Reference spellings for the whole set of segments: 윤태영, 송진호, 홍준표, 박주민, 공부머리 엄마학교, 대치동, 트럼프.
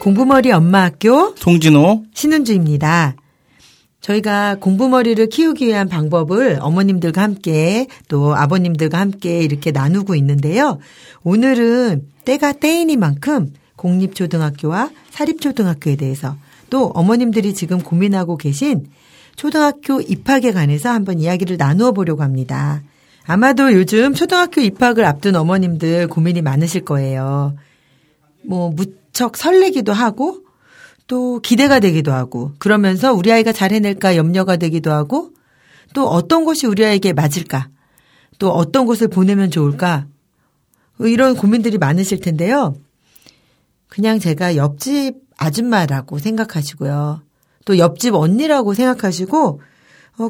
공부머리 엄마학교 송진호 신은주입니다. 저희가 공부머리를 키우기 위한 방법을 어머님들과 함께 또 아버님들과 함께 이렇게 나누고 있는데요. 오늘은 때가 때이니만큼 공립초등학교와 사립초등학교에 대해서 또 어머님들이 지금 고민하고 계신 초등학교 입학에 관해서 한번 이야기를 나누어 보려고 합니다. 아마도 요즘 초등학교 입학을 앞둔 어머님들 고민이 많으실 거예요. 무척 설레기도 하고 또 기대가 되기도 하고 그러면서 우리 아이가 잘 해낼까 염려가 되기도 하고 또 어떤 곳이 우리 아이에게 맞을까 또 어떤 곳을 보내면 좋을까 이런 고민들이 많으실 텐데요. 그냥 제가 옆집 아줌마라고 생각하시고요. 또 옆집 언니라고 생각하시고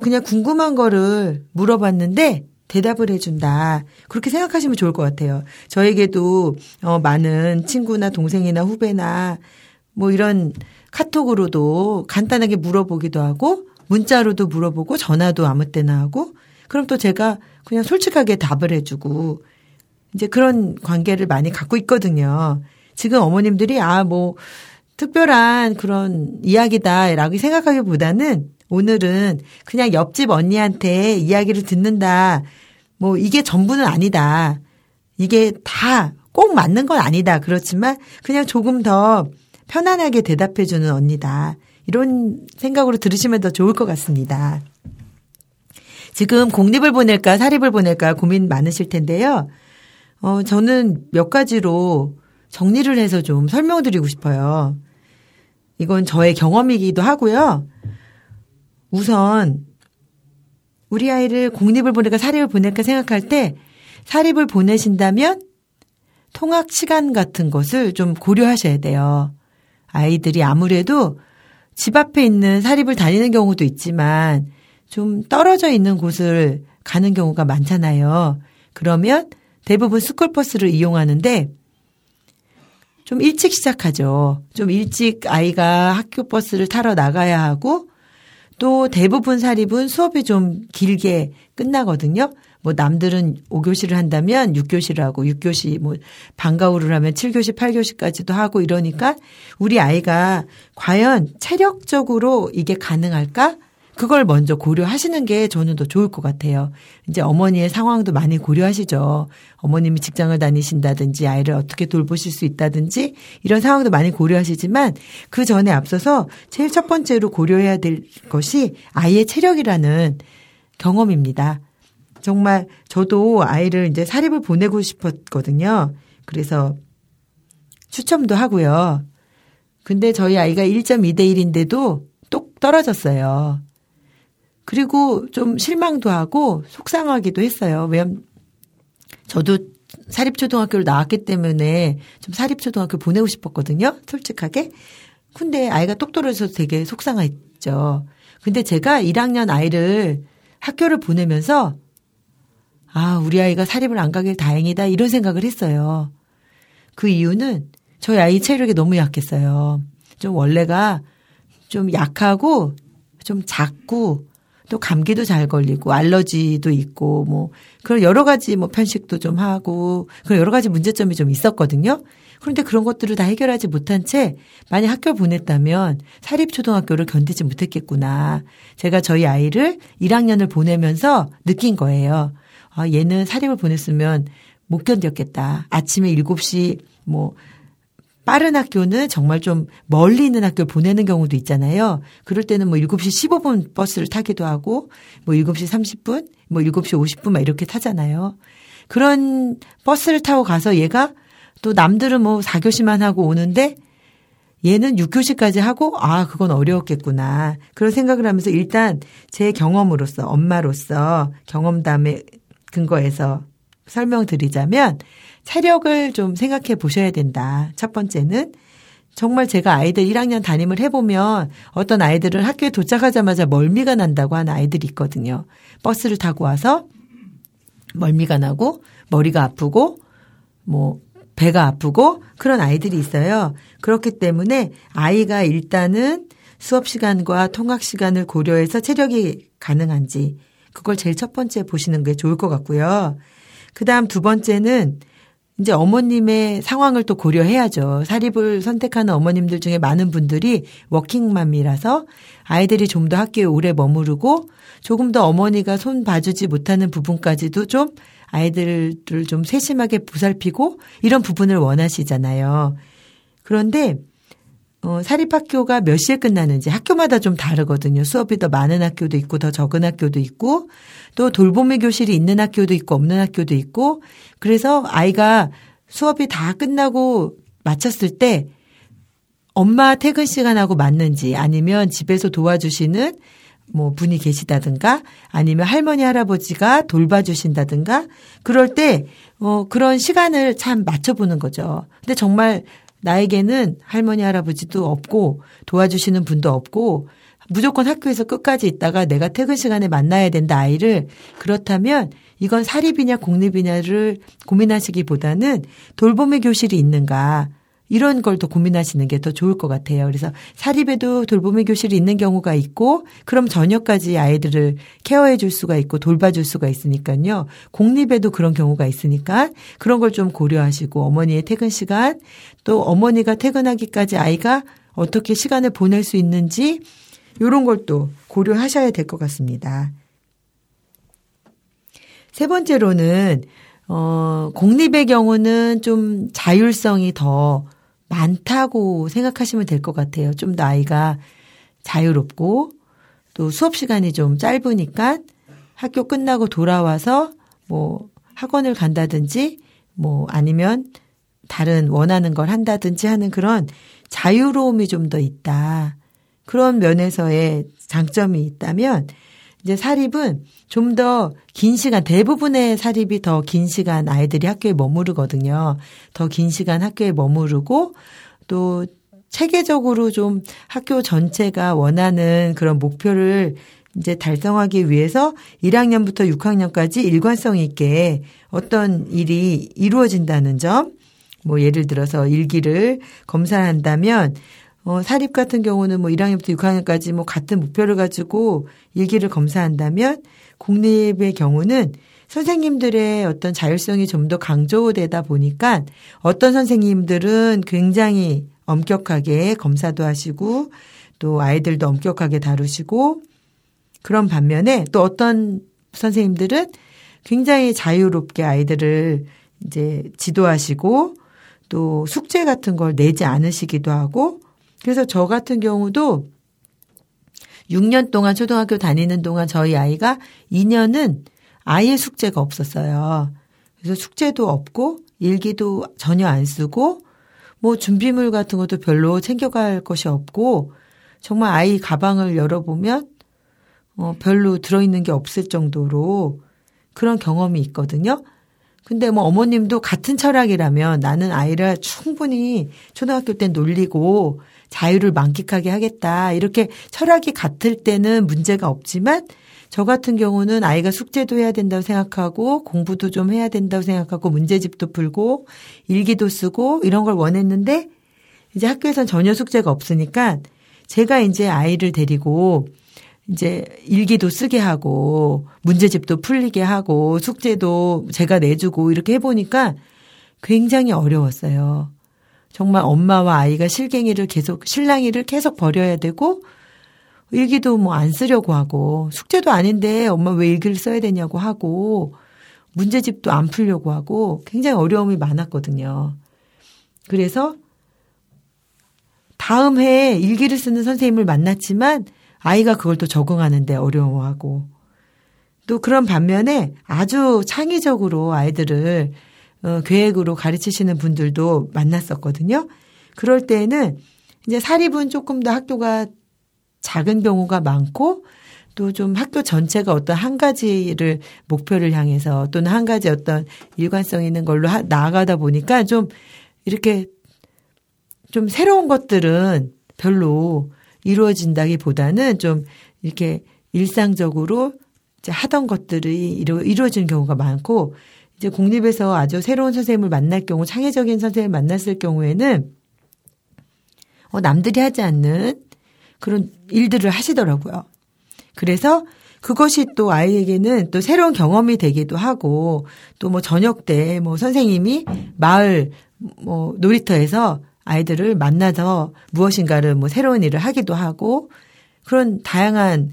그냥 궁금한 거를 물어봤는데 대답을 해준다. 그렇게 생각하시면 좋을 것 같아요. 저에게도 많은 친구나 동생이나 후배나 이런 카톡으로도 간단하게 물어보기도 하고 문자로도 물어보고 전화도 아무 때나 하고 그럼 또 제가 그냥 솔직하게 답을 해주고 이제 그런 관계를 많이 갖고 있거든요. 지금 어머님들이 특별한 그런 이야기다라고 생각하기보다는 오늘은 그냥 옆집 언니한테 이야기를 듣는다. 이게 전부는 아니다. 이게 다 꼭 맞는 건 아니다. 그렇지만 그냥 조금 더 편안하게 대답해주는 언니다. 이런 생각으로 들으시면 더 좋을 것 같습니다. 지금 공립을 보낼까 사립을 보낼까 고민 많으실 텐데요. 저는 몇 가지로 정리를 해서 좀 설명드리고 싶어요. 이건 저의 경험이기도 하고요. 우선 우리 아이를 공립을 보낼까 사립을 보낼까 생각할 때 사립을 보내신다면 통학 시간 같은 것을 좀 고려하셔야 돼요. 아이들이 아무래도 집 앞에 있는 사립을 다니는 경우도 있지만 좀 떨어져 있는 곳을 가는 경우가 많잖아요. 그러면 대부분 스쿨버스를 이용하는데 좀 일찍 시작하죠. 좀 일찍 아이가 학교 버스를 타러 나가야 하고 또 대부분 사립은 수업이 좀 길게 끝나거든요. 남들은 5교시를 한다면 6교시를 하고 6교시 방과후를 하면 7교시, 8교시까지도 하고 이러니까 우리 아이가 과연 체력적으로 이게 가능할까? 그걸 먼저 고려하시는 게 저는 더 좋을 것 같아요. 이제 어머니의 상황도 많이 고려하시죠. 어머님이 직장을 다니신다든지 아이를 어떻게 돌보실 수 있다든지 이런 상황도 많이 고려하시지만 그 전에 앞서서 제일 첫 번째로 고려해야 될 것이 아이의 체력이라는 경험입니다. 정말 저도 아이를 이제 사립을 보내고 싶었거든요. 그래서 추첨도 하고요. 근데 저희 아이가 1.2대1인데도 똑 떨어졌어요. 그리고 좀 실망도 하고 속상하기도 했어요. 왜냐면 저도 사립초등학교를 나왔기 때문에 좀 사립초등학교 보내고 싶었거든요. 솔직하게. 근데 아이가 똑 떨어져서 되게 속상했죠. 근데 제가 1학년 아이를 학교를 보내면서 우리 아이가 사립을 안 가길 다행이다 이런 생각을 했어요. 그 이유는 저희 아이 체력이 너무 약했어요. 좀 원래가 좀 약하고 좀 작고 또 감기도 잘 걸리고 알러지도 있고 그런 여러 가지 편식도 좀 하고 그런 여러 가지 문제점이 좀 있었거든요. 그런데 그런 것들을 다 해결하지 못한 채 만약 학교를 보냈다면 사립초등학교를 견디지 못했겠구나. 제가 저희 아이를 1학년을 보내면서 느낀 거예요. 얘는 사립을 보냈으면 못 견뎠겠다. 아침에 7시 빠른 학교는 정말 좀 멀리 있는 학교를 보내는 경우도 있잖아요. 그럴 때는 7시 15분 버스를 타기도 하고 7시 30분, 7시 50분 막 이렇게 타잖아요. 그런 버스를 타고 가서 얘가 또 남들은 4교시만 하고 오는데 얘는 6교시까지 하고 그건 어려웠겠구나. 그런 생각을 하면서 일단 제 경험으로서 엄마로서 경험담에 근거해서 설명드리자면 체력을 좀 생각해 보셔야 된다. 첫 번째는 정말 제가 아이들 1학년 담임을 해보면 어떤 아이들은 학교에 도착하자마자 멀미가 난다고 하는 아이들이 있거든요. 버스를 타고 와서 멀미가 나고 머리가 아프고 배가 아프고 그런 아이들이 있어요. 그렇기 때문에 아이가 일단은 수업 시간과 통학 시간을 고려해서 체력이 가능한지 그걸 제일 첫 번째 보시는 게 좋을 것 같고요. 그 다음 두 번째는 이제 어머님의 상황을 또 고려해야죠. 사립을 선택하는 어머님들 중에 많은 분들이 워킹맘이라서 아이들이 좀 더 학교에 오래 머무르고 조금 더 어머니가 손 봐주지 못하는 부분까지도 좀 아이들을 좀 세심하게 보살피고 이런 부분을 원하시잖아요. 그런데 사립학교가 몇 시에 끝나는지 학교마다 좀 다르거든요. 수업이 더 많은 학교도 있고 더 적은 학교도 있고 또 돌보미 교실이 있는 학교도 있고 없는 학교도 있고 그래서 아이가 수업이 다 끝나고 마쳤을 때 엄마 퇴근 시간하고 맞는지 아니면 집에서 도와주시는 뭐 분이 계시다든가 아니면 할머니 할아버지가 돌봐주신다든가 그럴 때 그런 시간을 참 맞춰보는 거죠. 근데 정말 나에게는 할머니 할아버지도 없고 도와주시는 분도 없고 무조건 학교에서 끝까지 있다가 내가 퇴근 시간에 만나야 된다 아이를 그렇다면 이건 사립이냐 공립이냐를 고민하시기보다는 돌봄의 교실이 있는가 이런 걸 더 고민하시는 게 더 좋을 것 같아요. 그래서 사립에도 돌봄의 교실이 있는 경우가 있고 그럼 저녁까지 아이들을 케어해 줄 수가 있고 돌봐줄 수가 있으니까요. 공립에도 그런 경우가 있으니까 그런 걸 좀 고려하시고 어머니의 퇴근 시간 또 어머니가 퇴근하기까지 아이가 어떻게 시간을 보낼 수 있는지 이런 걸 또 고려하셔야 될 것 같습니다. 세 번째로는 공립의 경우는 좀 자율성이 더 많다고 생각하시면 될 것 같아요. 좀 더 아이가 자유롭고 또 수업 시간이 좀 짧으니까 학교 끝나고 돌아와서 뭐 학원을 간다든지 뭐 아니면 다른 원하는 걸 한다든지 하는 그런 자유로움이 좀 더 있다. 그런 면에서의 장점이 있다면 이제 사립은 좀 더 긴 시간, 대부분의 사립이 더 긴 시간 아이들이 학교에 머무르거든요. 더 긴 시간 학교에 머무르고 또 체계적으로 좀 학교 전체가 원하는 그런 목표를 이제 달성하기 위해서 1학년부터 6학년까지 일관성 있게 어떤 일이 이루어진다는 점, 뭐 예를 들어서 일기를 검사한다면 사립 같은 경우는 뭐 1학년부터 6학년까지 뭐 같은 목표를 가지고 일기를 검사한다면 공립의 경우는 선생님들의 어떤 자율성이 좀 더 강조되다 보니까 어떤 선생님들은 굉장히 엄격하게 검사도 하시고 또 아이들도 엄격하게 다루시고 그런 반면에 또 어떤 선생님들은 굉장히 자유롭게 아이들을 이제 지도하시고 또 숙제 같은 걸 내지 않으시기도 하고 그래서 저 같은 경우도 6년 동안 초등학교 다니는 동안 저희 아이가 2년은 아예 숙제가 없었어요. 그래서 숙제도 없고 일기도 전혀 안 쓰고 뭐 준비물 같은 것도 별로 챙겨갈 것이 없고 정말 아이 가방을 열어보면 별로 들어있는 게 없을 정도로 그런 경험이 있거든요. 근데 뭐 어머님도 같은 철학이라면 나는 아이를 충분히 초등학교 때 놀리고 자유를 만끽하게 하겠다. 이렇게 철학이 같을 때는 문제가 없지만 저 같은 경우는 아이가 숙제도 해야 된다고 생각하고 공부도 좀 해야 된다고 생각하고 문제집도 풀고 일기도 쓰고 이런 걸 원했는데 이제 학교에선 전혀 숙제가 없으니까 제가 이제 아이를 데리고 이제 일기도 쓰게 하고 문제집도 풀리게 하고 숙제도 제가 내주고 이렇게 해보니까 굉장히 어려웠어요. 정말 엄마와 아이가 실랑이를 계속 벌여야 되고 일기도 뭐 안 쓰려고 하고 숙제도 아닌데 엄마 왜 일기를 써야 되냐고 하고 문제집도 안 풀려고 하고 굉장히 어려움이 많았거든요. 그래서 다음 해에 일기를 쓰는 선생님을 만났지만 아이가 그걸 또 적응하는데 어려워하고 또 그런 반면에 아주 창의적으로 아이들을 계획으로 가르치시는 분들도 만났었거든요. 그럴 때에는 이제 사립은 조금 더 학교가 작은 경우가 많고 또 좀 학교 전체가 어떤 한 가지를 목표를 향해서 또는 한 가지 어떤 일관성 있는 걸로 나아가다 보니까 좀 이렇게 좀 새로운 것들은 별로 이루어진다기보다는 좀 이렇게 일상적으로 이제 하던 것들이 이루어지는 경우가 많고 이제 공립에서 아주 새로운 선생님을 만날 경우 창의적인 선생님을 만났을 경우에는 남들이 하지 않는 그런 일들을 하시더라고요. 그래서 그것이 또 아이에게는 또 새로운 경험이 되기도 하고 또 뭐 저녁 때 뭐 선생님이 마을 뭐 놀이터에서 아이들을 만나서 무엇인가를 뭐 새로운 일을 하기도 하고 그런 다양한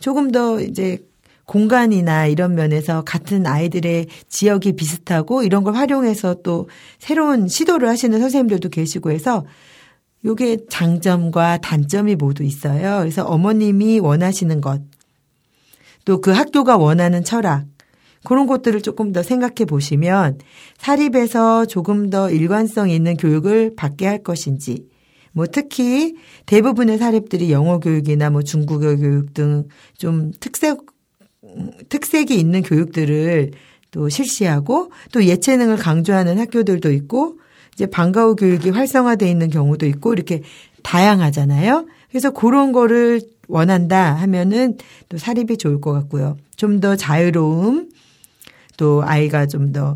조금 더 이제 공간이나 이런 면에서 같은 아이들의 지역이 비슷하고 이런 걸 활용해서 또 새로운 시도를 하시는 선생님들도 계시고 해서 요게 장점과 단점이 모두 있어요. 그래서 어머님이 원하시는 것, 또 그 학교가 원하는 철학, 그런 것들을 조금 더 생각해 보시면 사립에서 조금 더 일관성 있는 교육을 받게 할 것인지, 뭐 특히 대부분의 사립들이 영어 교육이나 뭐 중국어 교육 등 좀 특색이 있는 교육들을 또 실시하고 또 예체능을 강조하는 학교들도 있고 이제 방과 후 교육이 활성화되어 있는 경우도 있고 이렇게 다양하잖아요. 그래서 그런 거를 원한다 하면은 또 사립이 좋을 것 같고요. 좀 더 자유로움, 또 아이가 좀 더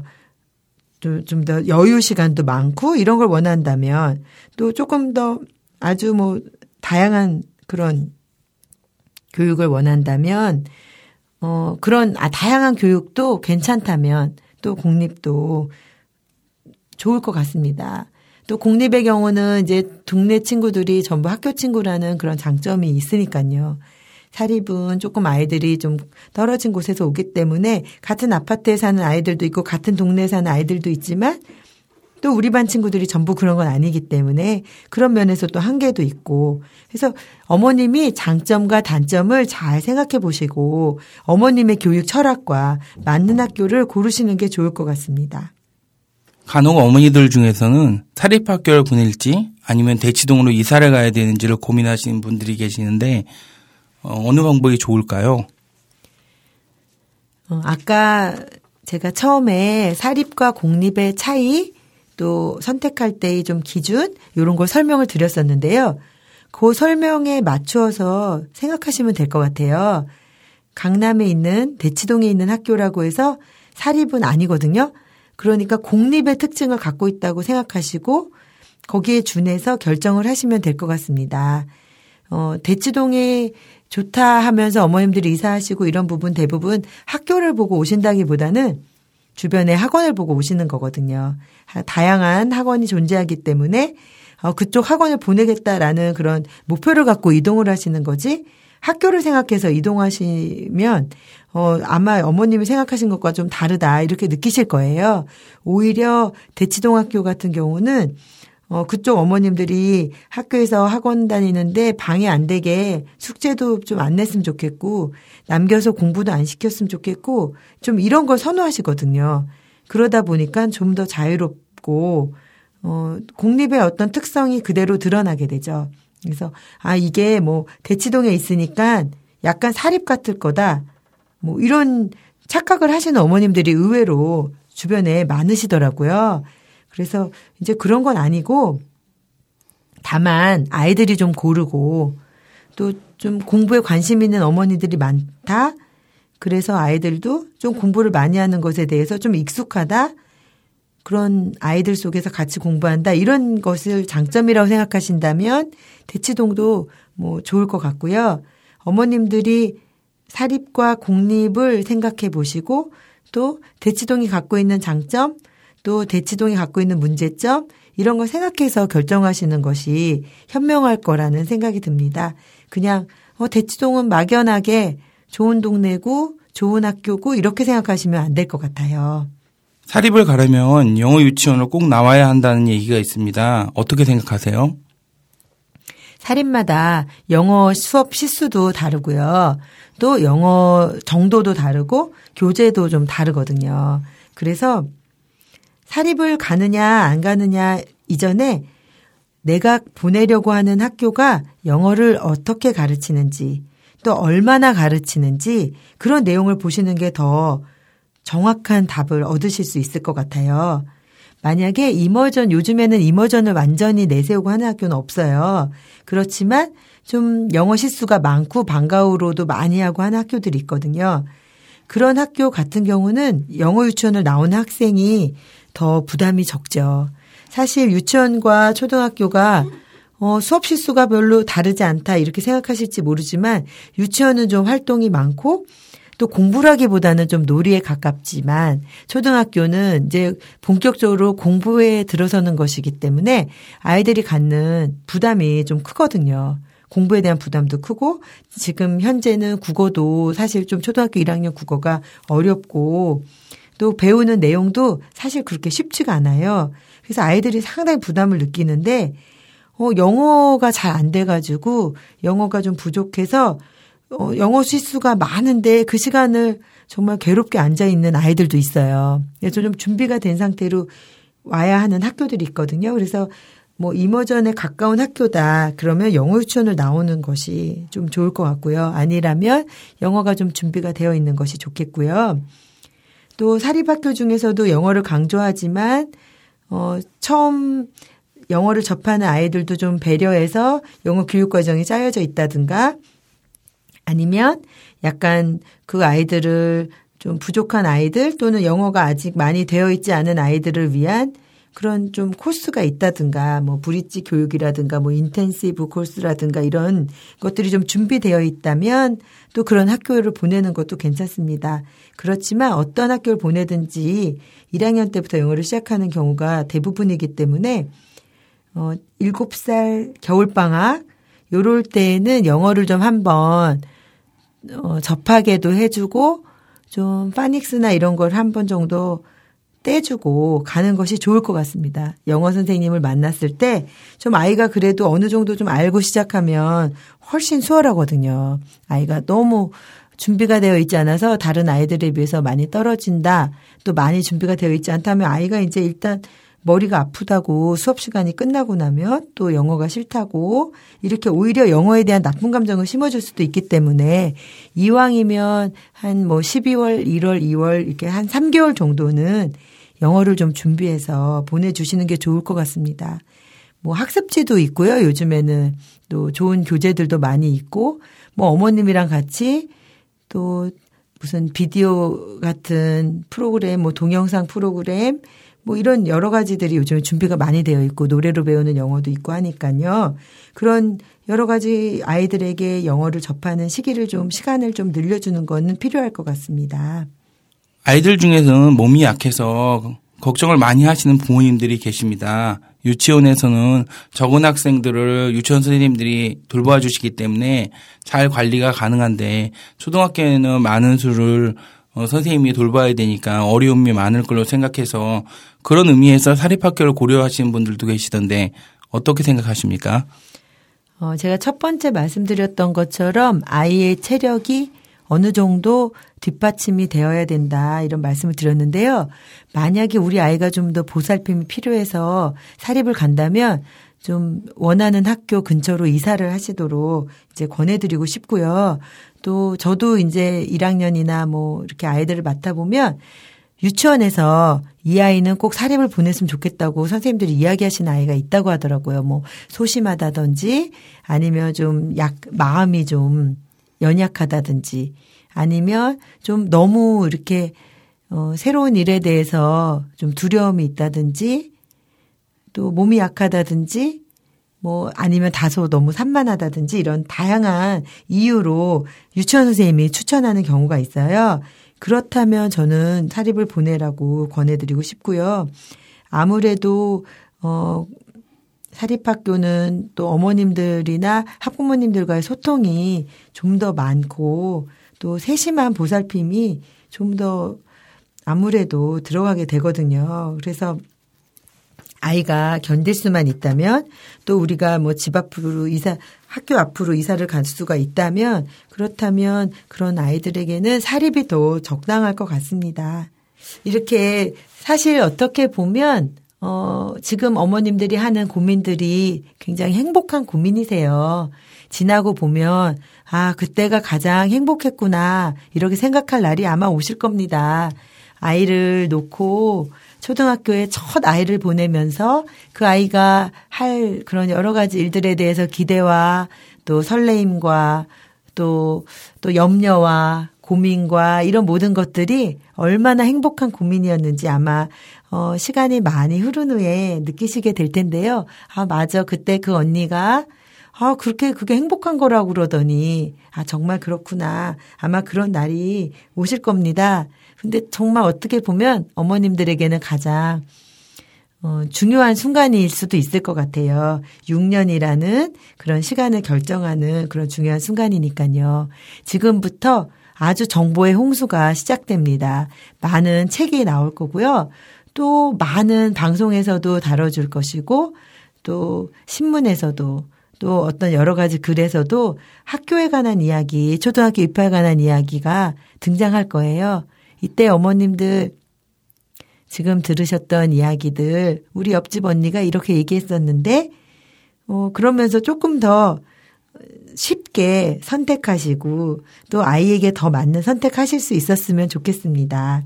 여유 시간도 많고 이런 걸 원한다면 또 조금 더 아주 뭐 다양한 그런 교육을 원한다면 그런 다양한 교육도 괜찮다면 또 공립도 좋을 것 같습니다. 또 공립의 경우는 이제 동네 친구들이 전부 학교 친구라는 그런 장점이 있으니까요. 사립은 조금 아이들이 좀 떨어진 곳에서 오기 때문에 같은 아파트에 사는 아이들도 있고 같은 동네에 사는 아이들도 있지만 또 우리 반 친구들이 전부 그런 건 아니기 때문에 그런 면에서 또 한계도 있고 그래서 어머님이 장점과 단점을 잘 생각해 보시고 어머님의 교육 철학과 맞는 학교를 고르시는 게 좋을 것 같습니다. 간혹 어머니들 중에서는 사립학교를 보낼지 아니면 대치동으로 이사를 가야 되는지를 고민하시는 분들이 계시는데 어느 방법이 좋을까요? 아까 제가 처음에 사립과 공립의 차이 또 선택할 때의 좀 기준 이런 걸 설명을 드렸었는데요. 그 설명에 맞추어서 생각하시면 될 것 같아요. 강남에 있는 대치동에 있는 학교라고 해서 사립은 아니거든요. 그러니까 공립의 특징을 갖고 있다고 생각하시고 거기에 준해서 결정을 하시면 될 것 같습니다. 대치동에 좋다 하면서 어머님들이 이사하시고 이런 부분 대부분 학교를 보고 오신다기보다는 주변의 학원을 보고 오시는 거거든요. 다양한 학원이 존재하기 때문에 그쪽 학원을 보내겠다라는 그런 목표를 갖고 이동을 하시는 거지 학교를 생각해서 이동하시면 아마 어머님이 생각하신 것과 좀 다르다 이렇게 느끼실 거예요. 오히려 대치동 학교 같은 경우는 그쪽 어머님들이 학교에서 학원 다니는데 방해 안 되게 숙제도 좀 안 냈으면 좋겠고 남겨서 공부도 안 시켰으면 좋겠고 좀 이런 걸 선호하시거든요. 그러다 보니까 좀 더 자유롭고 공립의 어떤 특성이 그대로 드러나게 되죠. 그래서 이게 뭐 대치동에 있으니까 약간 사립 같을 거다. 뭐 이런 착각을 하시는 어머님들이 의외로 주변에 많으시더라고요. 그래서 이제 그런 건 아니고 다만 아이들이 좀 고르고 또 좀 공부에 관심 있는 어머니들이 많다. 그래서 아이들도 좀 공부를 많이 하는 것에 대해서 좀 익숙하다. 그런 아이들 속에서 같이 공부한다. 이런 것을 장점이라고 생각하신다면 대치동도 뭐 좋을 것 같고요. 어머님들이 사립과 공립을 생각해 보시고 또 대치동이 갖고 있는 장점 또 대치동이 갖고 있는 문제점 이런 걸 생각해서 결정하시는 것이 현명할 거라는 생각이 듭니다. 그냥 대치동은 막연하게 좋은 동네고 좋은 학교고 이렇게 생각하시면 안 될 것 같아요. 사립을 가려면 영어 유치원을 꼭 나와야 한다는 얘기가 있습니다. 어떻게 생각하세요? 사립마다 영어 수업 시수도 다르고요. 또 영어 정도도 다르고 교재도 좀 다르거든요. 그래서 사립을 가느냐 안 가느냐 이전에 내가 보내려고 하는 학교가 영어를 어떻게 가르치는지 또 얼마나 가르치는지 그런 내용을 보시는 게 더 정확한 답을 얻으실 수 있을 것 같아요. 만약에 이머전 요즘에는 이머전을 완전히 내세우고 하는 학교는 없어요. 그렇지만 좀 영어 실수가 많고 방과후로도 많이 하고 하는 학교들이 있거든요. 그런 학교 같은 경우는 영어 유치원을 나오는 학생이 더 부담이 적죠. 사실 유치원과 초등학교가 수업 시수가 별로 다르지 않다 이렇게 생각하실지 모르지만 유치원은 좀 활동이 많고 또 공부라기보다는 좀 놀이에 가깝지만 초등학교는 이제 본격적으로 공부에 들어서는 것이기 때문에 아이들이 갖는 부담이 좀 크거든요. 공부에 대한 부담도 크고 지금 현재는 국어도 사실 좀 초등학교 1학년 국어가 어렵고 또 배우는 내용도 사실 그렇게 쉽지가 않아요. 그래서 아이들이 상당히 부담을 느끼는데 영어가 잘 안 돼가지고 영어가 좀 부족해서 영어 실수가 많은데 그 시간을 정말 괴롭게 앉아있는 아이들도 있어요. 그래서 좀 준비가 된 상태로 와야 하는 학교들이 있거든요. 그래서 이머전에 가까운 학교다. 그러면 영어 유치원을 나오는 것이 좀 좋을 것 같고요. 아니라면 영어가 좀 준비가 되어 있는 것이 좋겠고요. 또 사립학교 중에서도 영어를 강조하지만 처음 영어를 접하는 아이들도 좀 배려해서 영어 교육 과정이 짜여져 있다든가 아니면 약간 그 아이들을 좀 부족한 아이들 또는 영어가 아직 많이 되어 있지 않은 아이들을 위한 그런 좀 코스가 있다든가 브릿지 교육이라든가 인텐시브 코스라든가 이런 것들이 좀 준비되어 있다면 또 그런 학교를 보내는 것도 괜찮습니다. 그렇지만 어떤 학교를 보내든지 1학년 때부터 영어를 시작하는 경우가 대부분이기 때문에 7살 겨울방학 요럴 때에는 영어를 좀 한번 접하게도 해주고 좀 파닉스나 이런 걸 한 번 정도 떼주고 가는 것이 좋을 것 같습니다. 영어 선생님을 만났을 때 좀 아이가 그래도 어느 정도 좀 알고 시작하면 훨씬 수월하거든요. 아이가 너무 준비가 되어 있지 않아서 다른 아이들에 비해서 많이 떨어진다. 또 많이 준비가 되어 있지 않다면 아이가 이제 일단 머리가 아프다고 수업 시간이 끝나고 나면 또 영어가 싫다고 이렇게 오히려 영어에 대한 나쁜 감정을 심어줄 수도 있기 때문에 이왕이면 한 12월, 1월, 2월 이렇게 한 3개월 정도는 영어를 좀 준비해서 보내주시는 게 좋을 것 같습니다. 학습지도 있고요. 요즘에는 또 좋은 교재들도 많이 있고 어머님이랑 같이 또 무슨 비디오 같은 프로그램, 동영상 프로그램 이런 여러 가지들이 요즘에 준비가 많이 되어 있고 노래로 배우는 영어도 있고 하니까요. 그런 여러 가지 아이들에게 영어를 접하는 시간을 좀 늘려주는 건 필요할 것 같습니다. 아이들 중에서는 몸이 약해서 걱정을 많이 하시는 부모님들이 계십니다. 유치원에서는 적은 학생들을 유치원 선생님들이 돌봐주시기 때문에 잘 관리가 가능한데 초등학교에는 많은 수를 선생님이 돌봐야 되니까 어려움이 많을 걸로 생각해서 그런 의미에서 사립학교를 고려하시는 분들도 계시던데 어떻게 생각하십니까? 제가 첫 번째 말씀드렸던 것처럼 아이의 체력이 어느 정도 뒷받침이 되어야 된다 이런 말씀을 드렸는데요. 만약에 우리 아이가 좀 더 보살핌이 필요해서 사립을 간다면 좀 원하는 학교 근처로 이사를 하시도록 이제 권해드리고 싶고요. 또 저도 이제 1학년이나 이렇게 아이들을 맡아보면 유치원에서 이 아이는 꼭 사립을 보냈으면 좋겠다고 선생님들이 이야기하시는 아이가 있다고 하더라고요. 소심하다든지 아니면 좀 마음이 좀 연약하다든지 아니면 좀 너무 이렇게 새로운 일에 대해서 좀 두려움이 있다든지 또 몸이 약하다든지 아니면 다소 너무 산만하다든지 이런 다양한 이유로 유치원 선생님이 추천하는 경우가 있어요. 그렇다면 저는 사립을 보내라고 권해드리고 싶고요. 아무래도 사립학교는 또 어머님들이나 학부모님들과의 소통이 좀 더 많고 또 세심한 보살핌이 좀 더 아무래도 들어가게 되거든요. 그래서 아이가 견딜 수만 있다면 또 우리가 집 앞으로 학교 앞으로 이사를 갈 수가 있다면 그렇다면 그런 아이들에게는 사립이 더 적당할 것 같습니다. 이렇게 사실 어떻게 보면 지금 어머님들이 하는 고민들이 굉장히 행복한 고민이세요. 지나고 보면 아, 그때가 가장 행복했구나 이렇게 생각할 날이 아마 오실 겁니다. 아이를 놓고 초등학교에 첫 아이를 보내면서 그 아이가 할 그런 여러 가지 일들에 대해서 기대와 또 설레임과 또 염려와 고민과 이런 모든 것들이 얼마나 행복한 고민이었는지 아마 시간이 많이 흐른 후에 느끼시게 될 텐데요. 아, 맞아. 그때 그 언니가 아, 그게 행복한 거라고 그러더니 아, 정말 그렇구나. 아마 그런 날이 오실 겁니다. 근데 정말 어떻게 보면 어머님들에게는 가장 중요한 순간일 수도 있을 것 같아요. 6년이라는 그런 시간을 결정하는 그런 중요한 순간이니까요. 지금부터 아주 정보의 홍수가 시작됩니다. 많은 책이 나올 거고요. 또 많은 방송에서도 다뤄줄 것이고 또 신문에서도 또 어떤 여러 가지 글에서도 학교에 관한 이야기, 초등학교 입학에 관한 이야기가 등장할 거예요. 이때 어머님들 지금 들으셨던 이야기들 우리 옆집 언니가 이렇게 얘기했었는데 그러면서 조금 더 쉽게 선택하시고 또 아이에게 더 맞는 선택하실 수 있었으면 좋겠습니다.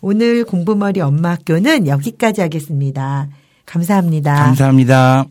오늘 공부머리 엄마 학교는 여기까지 하겠습니다. 감사합니다. 감사합니다.